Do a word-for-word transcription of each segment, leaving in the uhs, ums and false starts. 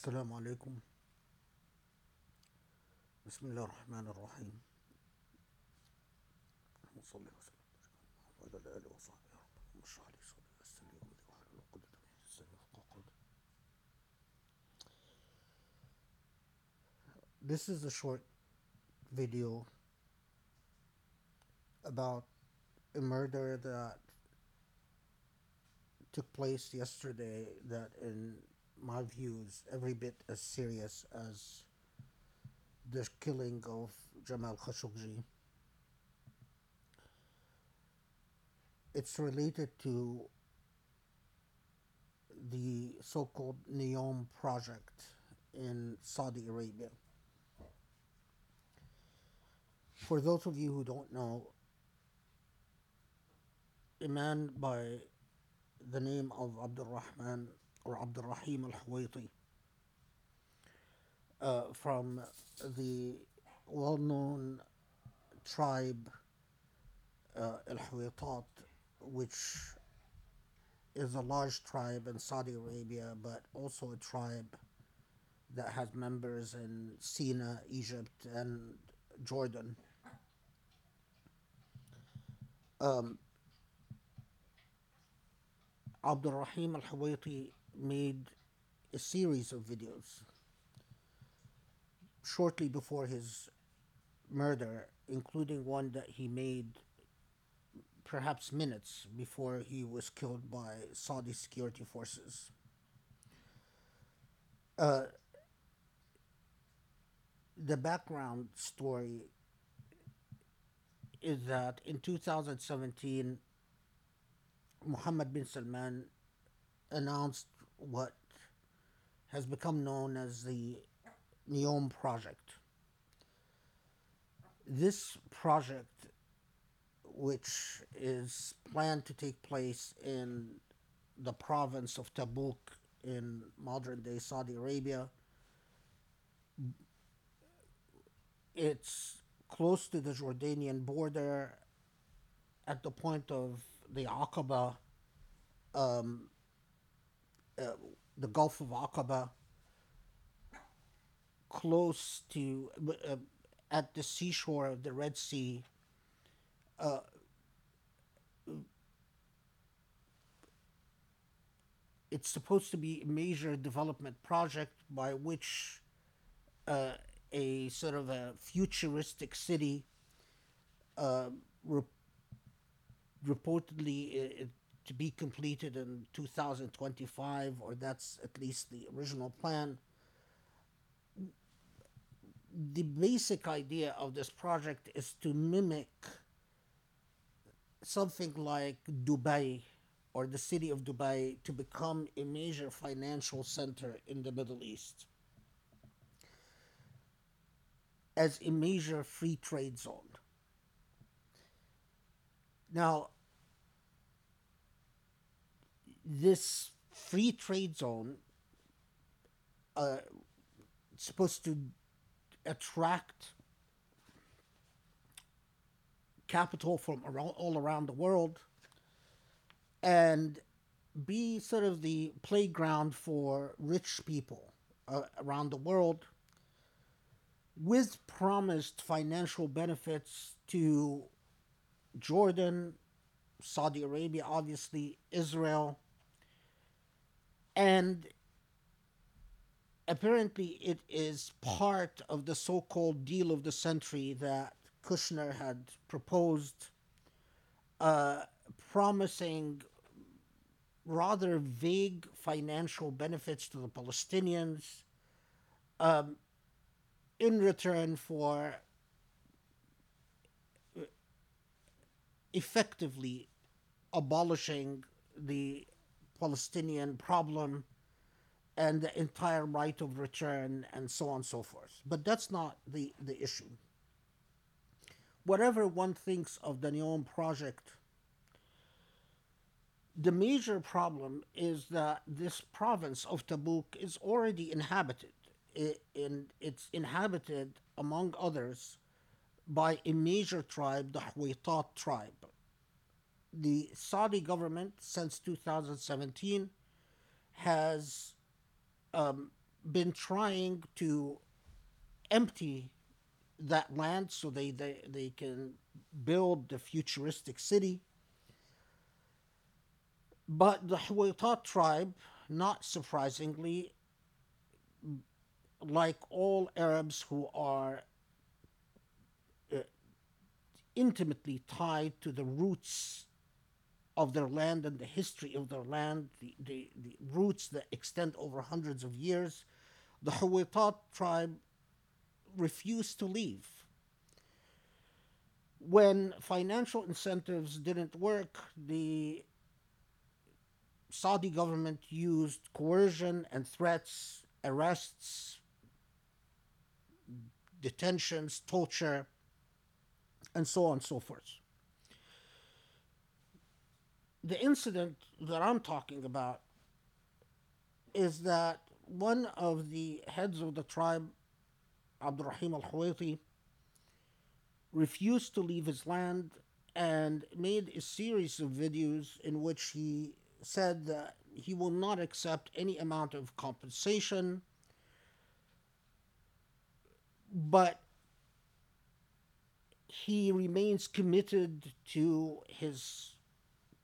السلام عليكم بسم الله الرحمن الرحيم وصلى الله وسلم على آله وصحبه يا رب اشرح لي صدري ويسر لي أمري واحلل عقدة من لساني يفقهوا قولي. This is a short video about a murder that took place yesterday that in my view is every bit as serious as the killing of Jamal Khashoggi. It's related to the so-called NEOM project in Saudi Arabia. For those of you who don't know, a man by the name of Abd al-Rahman or Abd al-Rahim al-Huwayti uh, from the well-known tribe uh, Al-Huwaytat, which is a large tribe in Saudi Arabia, but also a tribe that has members in Sinai, Egypt, and Jordan. Um, Abd al-Rahim al-Huwayti made a series of videos shortly before his murder, including one that he made perhaps minutes before he was killed by Saudi security forces. Uh, the background story is that in two thousand seventeen, Mohammed bin Salman announced what has become known as the NEOM project. This project, which is planned to take place in the province of Tabuk in modern-day Saudi Arabia, it's close to the Jordanian border at the point of the Aqaba, um, uh, the Gulf of Aqaba, close to, uh, at the seashore of the Red Sea, uh, it's supposed to be a major development project by which uh, a sort of a futuristic city uh, rep- reportedly it, to be completed in two thousand twenty-five, or that's at least the original plan. The basic idea of this project is to mimic something like Dubai, or the city of Dubai, to become a major financial center in the Middle East as a major free trade zone. Now, this free trade zone uh, is supposed to attract capital from around, all around the world, and be sort of the playground for rich people uh, around the world, with promised financial benefits to Jordan, Saudi Arabia, obviously, Israel, and apparently it is part of the so-called Deal of the Century that Kushner had proposed, uh, promising rather vague financial benefits to the Palestinians um, in return for effectively abolishing the Palestinian problem and the entire right of return and so on and so forth. But that's not the, the issue. Whatever one thinks of the NEOM project, the major problem is that this province of Tabuk is already inhabited. It, and it's inhabited, among others, by a major tribe, the Huwaytat tribe. The Saudi government, since two thousand seventeen, has um, been trying to empty that land so they, they, they can build a futuristic city. But the Huwaytat tribe, not surprisingly, like all Arabs who are uh, intimately tied to the roots of their land and the history of their land, the, the, the roots that extend over hundreds of years, the Huwaytat tribe refused to leave. When financial incentives didn't work, the Saudi government used coercion and threats, arrests, detentions, torture, and so on and so forth. The incident that I'm talking about is that one of the heads of the tribe, Abd al-Rahim al-Huwayti, refused to leave his land and made a series of videos in which he said that he will not accept any amount of compensation, but he remains committed to his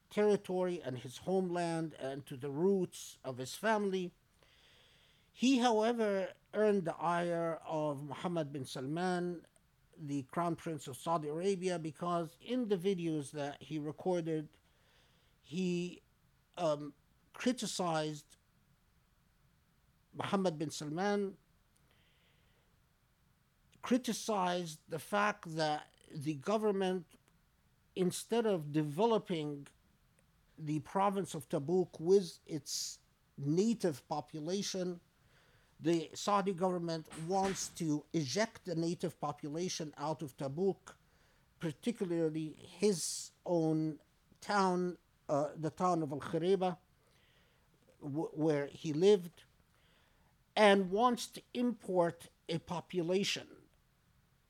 territory and his homeland and to the roots of his family. He, however, earned the ire of Mohammed bin Salman, the Crown Prince of Saudi Arabia, because in the videos that he recorded, he um, criticized Mohammed bin Salman, criticized the fact that the government, instead of developing the province of Tabuk with its native population, the Saudi government wants to eject the native population out of Tabuk, particularly his own town, uh, the town of Al-Khuraybat, w- where he lived, and wants to import a population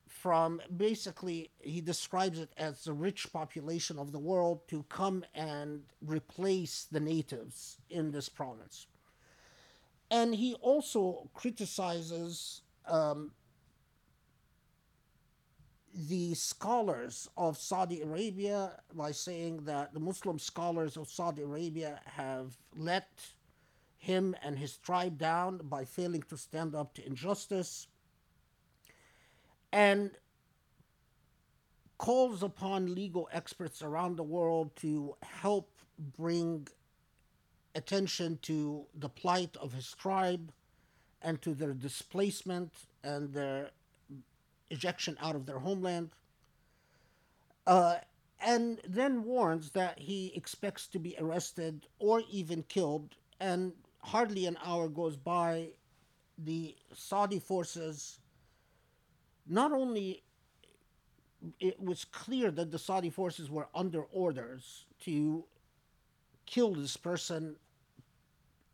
from, basically, he describes it as the rich population of the world to come and replace the natives in this province. And he also criticizes um, the scholars of Saudi Arabia by saying that the Muslim scholars of Saudi Arabia have let him and his tribe down by failing to stand up to injustice, and calls upon legal experts around the world to help bring attention to the plight of his tribe and to their displacement and their ejection out of their homeland, uh, and then warns that he expects to be arrested or even killed, and hardly an hour goes by, the Saudi forces, not only it was clear that the Saudi forces were under orders to kill this person,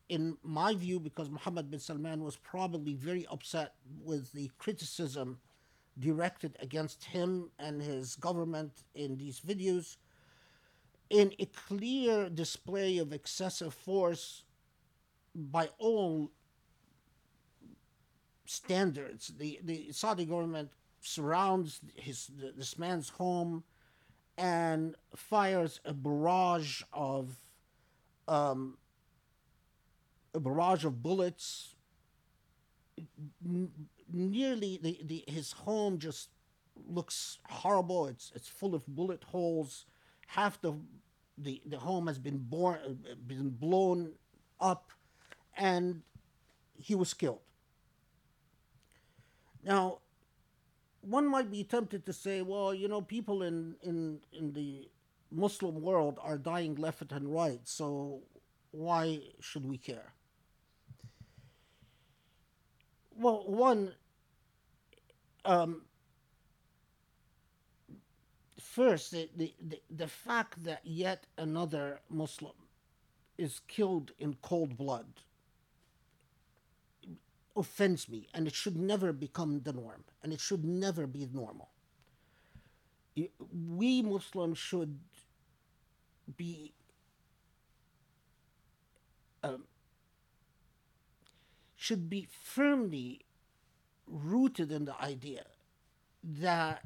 in my view, because Mohammed bin Salman was probably very upset with the criticism directed against him and his government in these videos. In a clear display of excessive force by all standards, the, the Saudi government surrounds his this man's home and fires a barrage of um, a barrage of bullets. N- nearly the, the his home just looks horrible. It's it's full of bullet holes. Half the the, the home has been born been blown up, and he was killed. Now, one might be tempted to say, well, you know, people in, in, in the Muslim world are dying left and right, so why should we care? Well, one, um, first, the, the, the fact that yet another Muslim is killed in cold blood offends me, and it should never become the norm, and it should never be normal. We Muslims should be um, should be firmly rooted in the idea that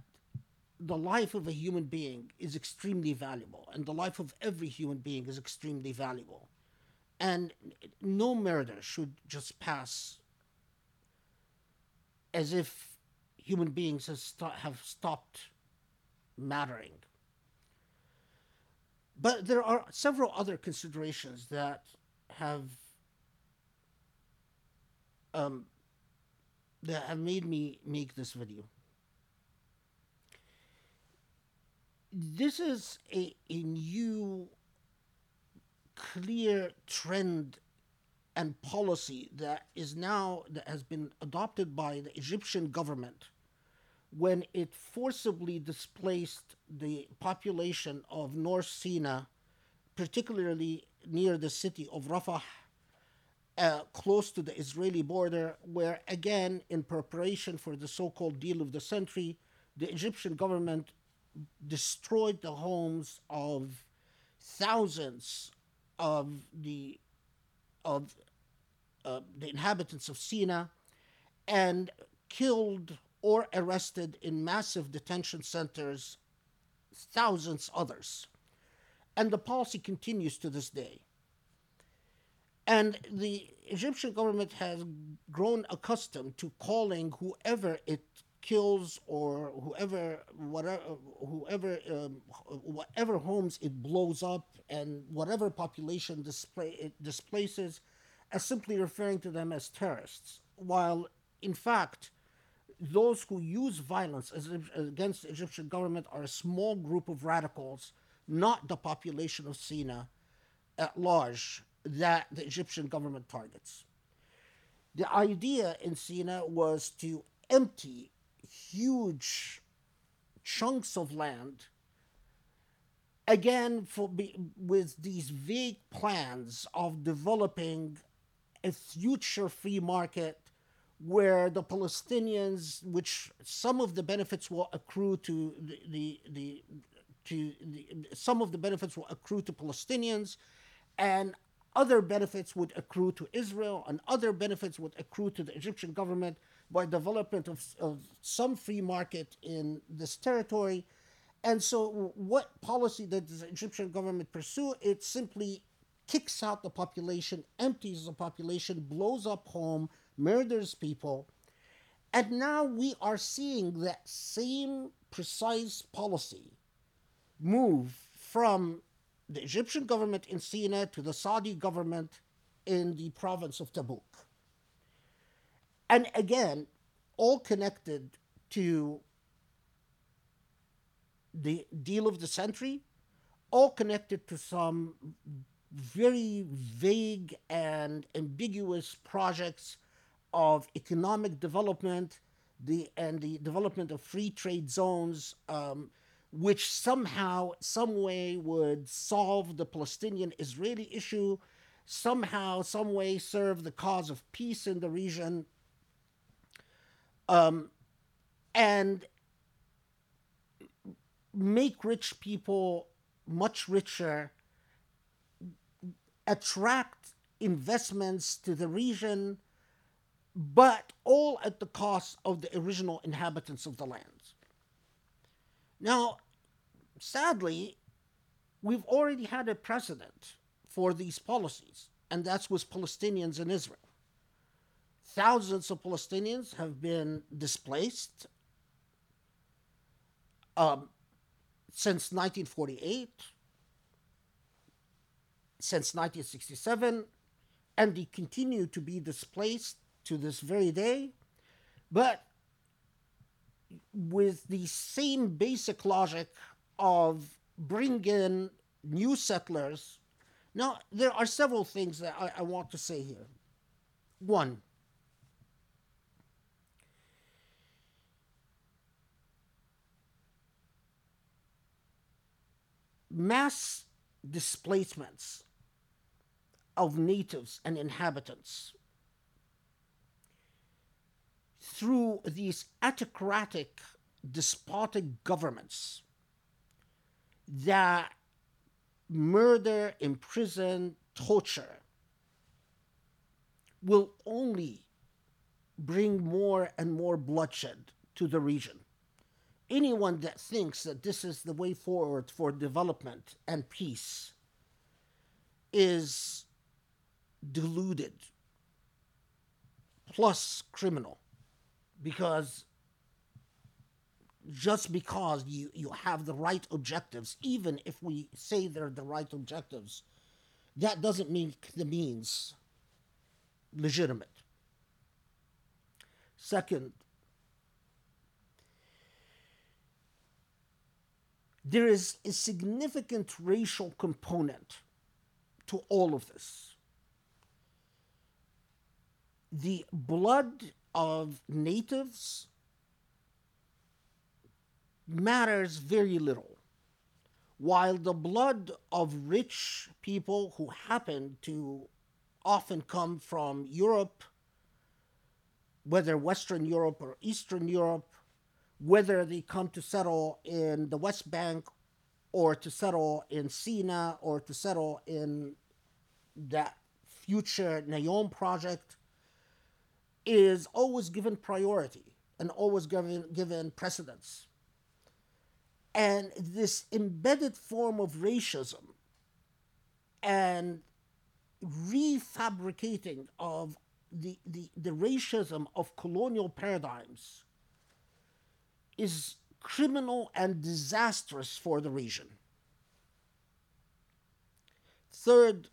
the life of a human being is extremely valuable, and the life of every human being is extremely valuable. And no murder should just pass as if human beings have, st- have stopped mattering. But there are several other considerations that have um, that have made me make this video. This is a, a new clear trend and policy that is now, that has been adopted by the Egyptian government when it forcibly displaced the population of North Sinai, particularly near the city of Rafah, uh, close to the Israeli border, where again, in preparation for the so-called Deal of the Century, the Egyptian government destroyed the homes of thousands of the of uh, the inhabitants of Sinai and killed or arrested in massive detention centers thousands others. And the policy continues to this day. And the Egyptian government has grown accustomed to calling whoever it kills or whoever, whatever, whoever, um, whatever homes it blows up and whatever population display, it displaces, as simply referring to them as terrorists. While, in fact, those who use violence as, against the Egyptian government are a small group of radicals, not the population of Sinai at large, that the Egyptian government targets. The idea in Sinai was to empty huge chunks of land, again for be, with these vague plans of developing a future free market where the Palestinians, which some of the benefits will accrue to the, the, the to the, some of the benefits will accrue to Palestinians, and other benefits would accrue to Israel, and other benefits would accrue to the Egyptian government by development of, of some free market in this territory. And so what policy does the Egyptian government pursue? It simply kicks out the population, empties the population, blows up home, murders people. And now we are seeing that same precise policy move from the Egyptian government in Sinai to the Saudi government in the province of Tabuk. And again, all connected to the Deal of the Century, all connected to some very vague and ambiguous projects of economic development, the and the development of free trade zones, um, which somehow, some way would solve the Palestinian-Israeli issue, somehow, some way serve the cause of peace in the region. Um, and make rich people much richer, attract investments to the region, but all at the cost of the original inhabitants of the land. Now, sadly, we've already had a precedent for these policies, and that's with Palestinians in Israel. Thousands of Palestinians have been displaced um, since nineteen forty-eight, since nineteen sixty-seven, and they continue to be displaced to this very day. But with the same basic logic of bring in new settlers. Now, there are several things that I, I want to say here. One, mass displacements of natives and inhabitants through these autocratic, despotic governments that murder, imprison, torture will only bring more and more bloodshed to the region. Anyone that thinks that this is the way forward for development and peace is deluded, plus criminal, because just because you, you have the right objectives, even if we say they're the right objectives, that doesn't make the means legitimate. Second, there is a significant racial component to all of this. The blood of natives matters very little, while the blood of rich people who happen to often come from Europe, whether Western Europe or Eastern Europe, whether they come to settle in the West Bank or to settle in Sinai or to settle in that future NEOM project, is always given priority and always given, given precedence. And this embedded form of racism and refabricating of the, the, the racism of colonial paradigms is criminal and disastrous for the region. Third,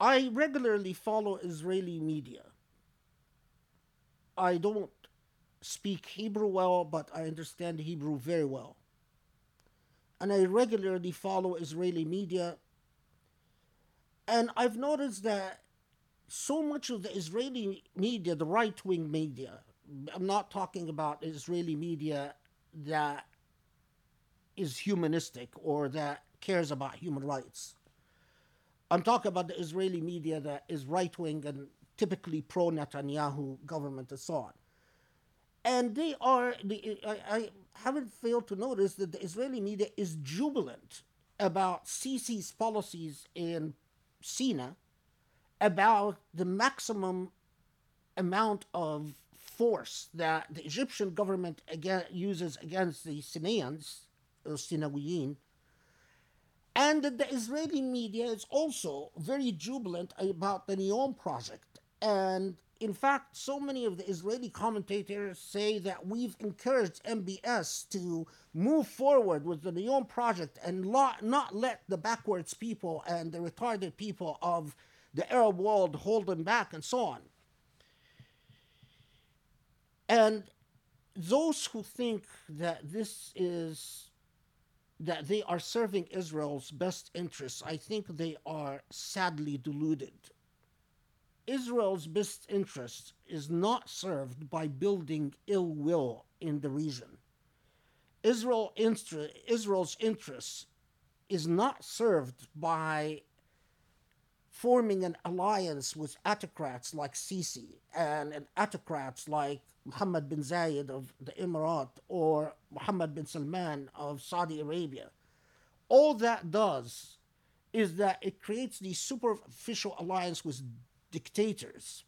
I regularly follow Israeli media. I don't speak Hebrew well, but I understand Hebrew very well. And I regularly follow Israeli media. And I've noticed that so much of the Israeli media, the right-wing media, I'm not talking about Israeli media that is humanistic or that cares about human rights. I'm talking about the Israeli media that is right-wing and typically pro-Netanyahu government and so on. And they are, they, I, I haven't failed to notice that the Israeli media is jubilant about Sisi's policies in Sinai, about the maximum amount of force that the Egyptian government again uses against the Sinaians, or Sinawiyin, and that the Israeli media is also very jubilant about the NEOM project. And in fact, so many of the Israeli commentators say that we've encouraged M B S to move forward with the NEOM project and not let the backwards people and the retarded people of the Arab world hold them back and so on. And those who think that this is, that they are serving Israel's best interests, I think they are sadly deluded. Israel's best interest is not served by building ill will in the region. Israel inter- Israel's interest is not served by forming an alliance with autocrats like Sisi and an autocrats like Mohammed bin Zayed of the Emirate or Mohammed bin Salman of Saudi Arabia. All that does is that it creates the superficial alliance with dictators.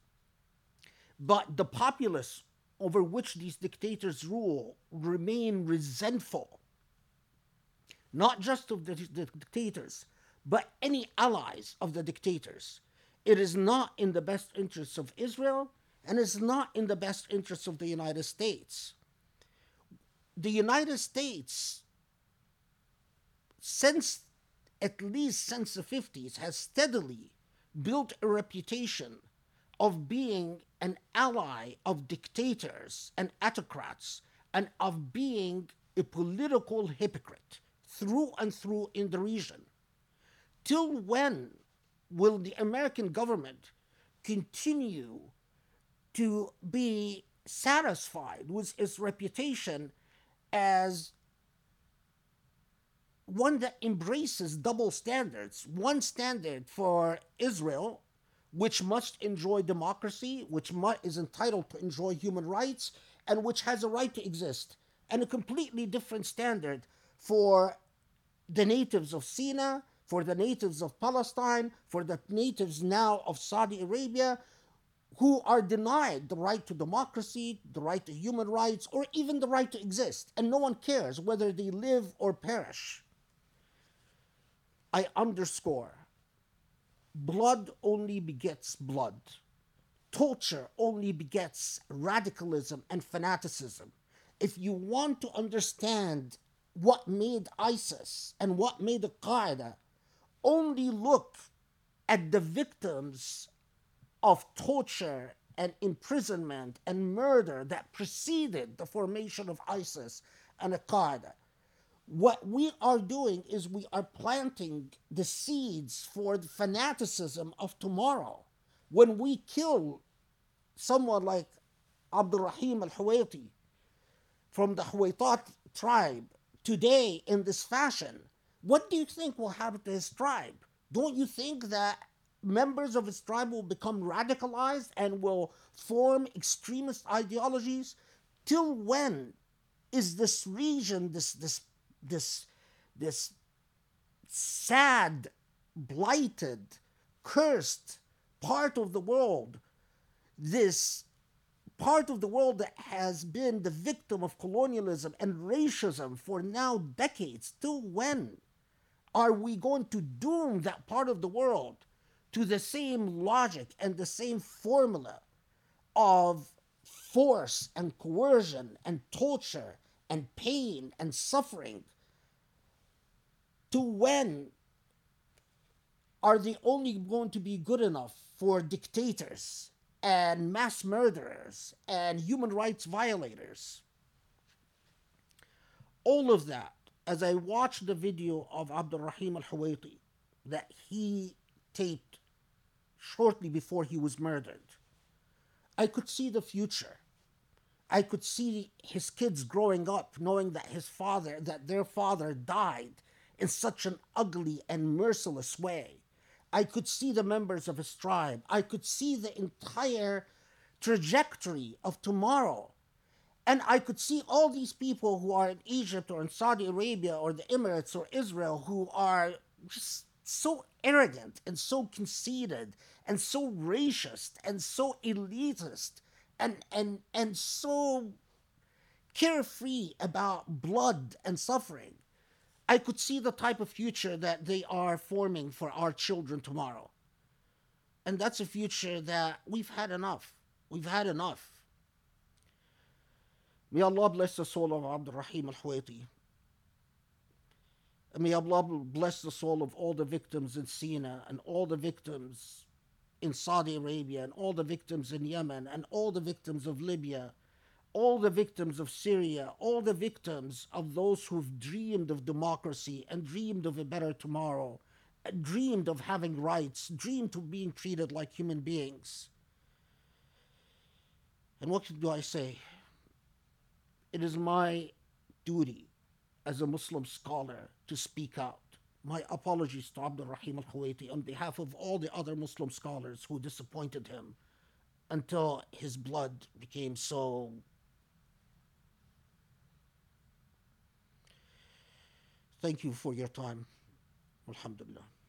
But the populace over which these dictators rule remain resentful, not just of the, the dictators, but any allies of the dictators. It is not in the best interests of Israel, and it's not in the best interests of the United States. The United States, since at least since the fifties, has steadily built a reputation of being an ally of dictators and autocrats, and of being a political hypocrite through and through in the region. Till when will the American government continue to be satisfied with its reputation as one that embraces double standards? One standard for Israel, which must enjoy democracy, which is entitled to enjoy human rights, and which has a right to exist, and a completely different standard for the natives of Sinai, for the natives of Palestine, for the natives now of Saudi Arabia, who are denied the right to democracy, the right to human rights, or even the right to exist, and no one cares whether they live or perish. I underscore, blood only begets blood. Torture only begets radicalism and fanaticism. If you want to understand what made ISIS and what made Al-Qaeda, only look at the victims of torture and imprisonment and murder that preceded the formation of ISIS and Al-Qaeda. What we are doing is we are planting the seeds for the fanaticism of tomorrow. When we kill someone like Abd al-Rahim al-Huwayti from the Huwaytat tribe today in this fashion, what do you think will happen to his tribe? Don't you think that members of his tribe will become radicalized and will form extremist ideologies? Till when is this region, this this this this sad, blighted, cursed part of the world, this part of the world that has been the victim of colonialism and racism for now decades, till when are we going to doom that part of the world to the same logic and the same formula of force and coercion and torture and pain and suffering? To when are they only going to be good enough for dictators and mass murderers and human rights violators? All of that, as I watched the video of Abd al-Rahim al-Huwayti that he taped shortly before he was murdered, I could see the future. I could see his kids growing up knowing that his father, that their father died in such an ugly and merciless way. I could see the members of his tribe. I could see the entire trajectory of tomorrow. And I could see all these people who are in Egypt or in Saudi Arabia or the Emirates or Israel who are just so arrogant and so conceited and so racist and so elitist and, and, and so carefree about blood and suffering. I could see the type of future that they are forming for our children tomorrow. And that's a future that we've had enough. We've had enough. May Allah bless the soul of Abd al-Rahim al-Huwayti. And may Allah bless the soul of all the victims in Sinai and all the victims in Saudi Arabia and all the victims in Yemen and all the victims of Libya, all the victims of Syria, all the victims of those who've dreamed of democracy and dreamed of a better tomorrow, dreamed of having rights, dreamed of being treated like human beings. And what do I say? It is my duty as a Muslim scholar to speak out. My apologies to Abd al-Rahim al-Huwayti on behalf of all the other Muslim scholars who disappointed him until his blood became so . Thank you for your time. Alhamdulillah.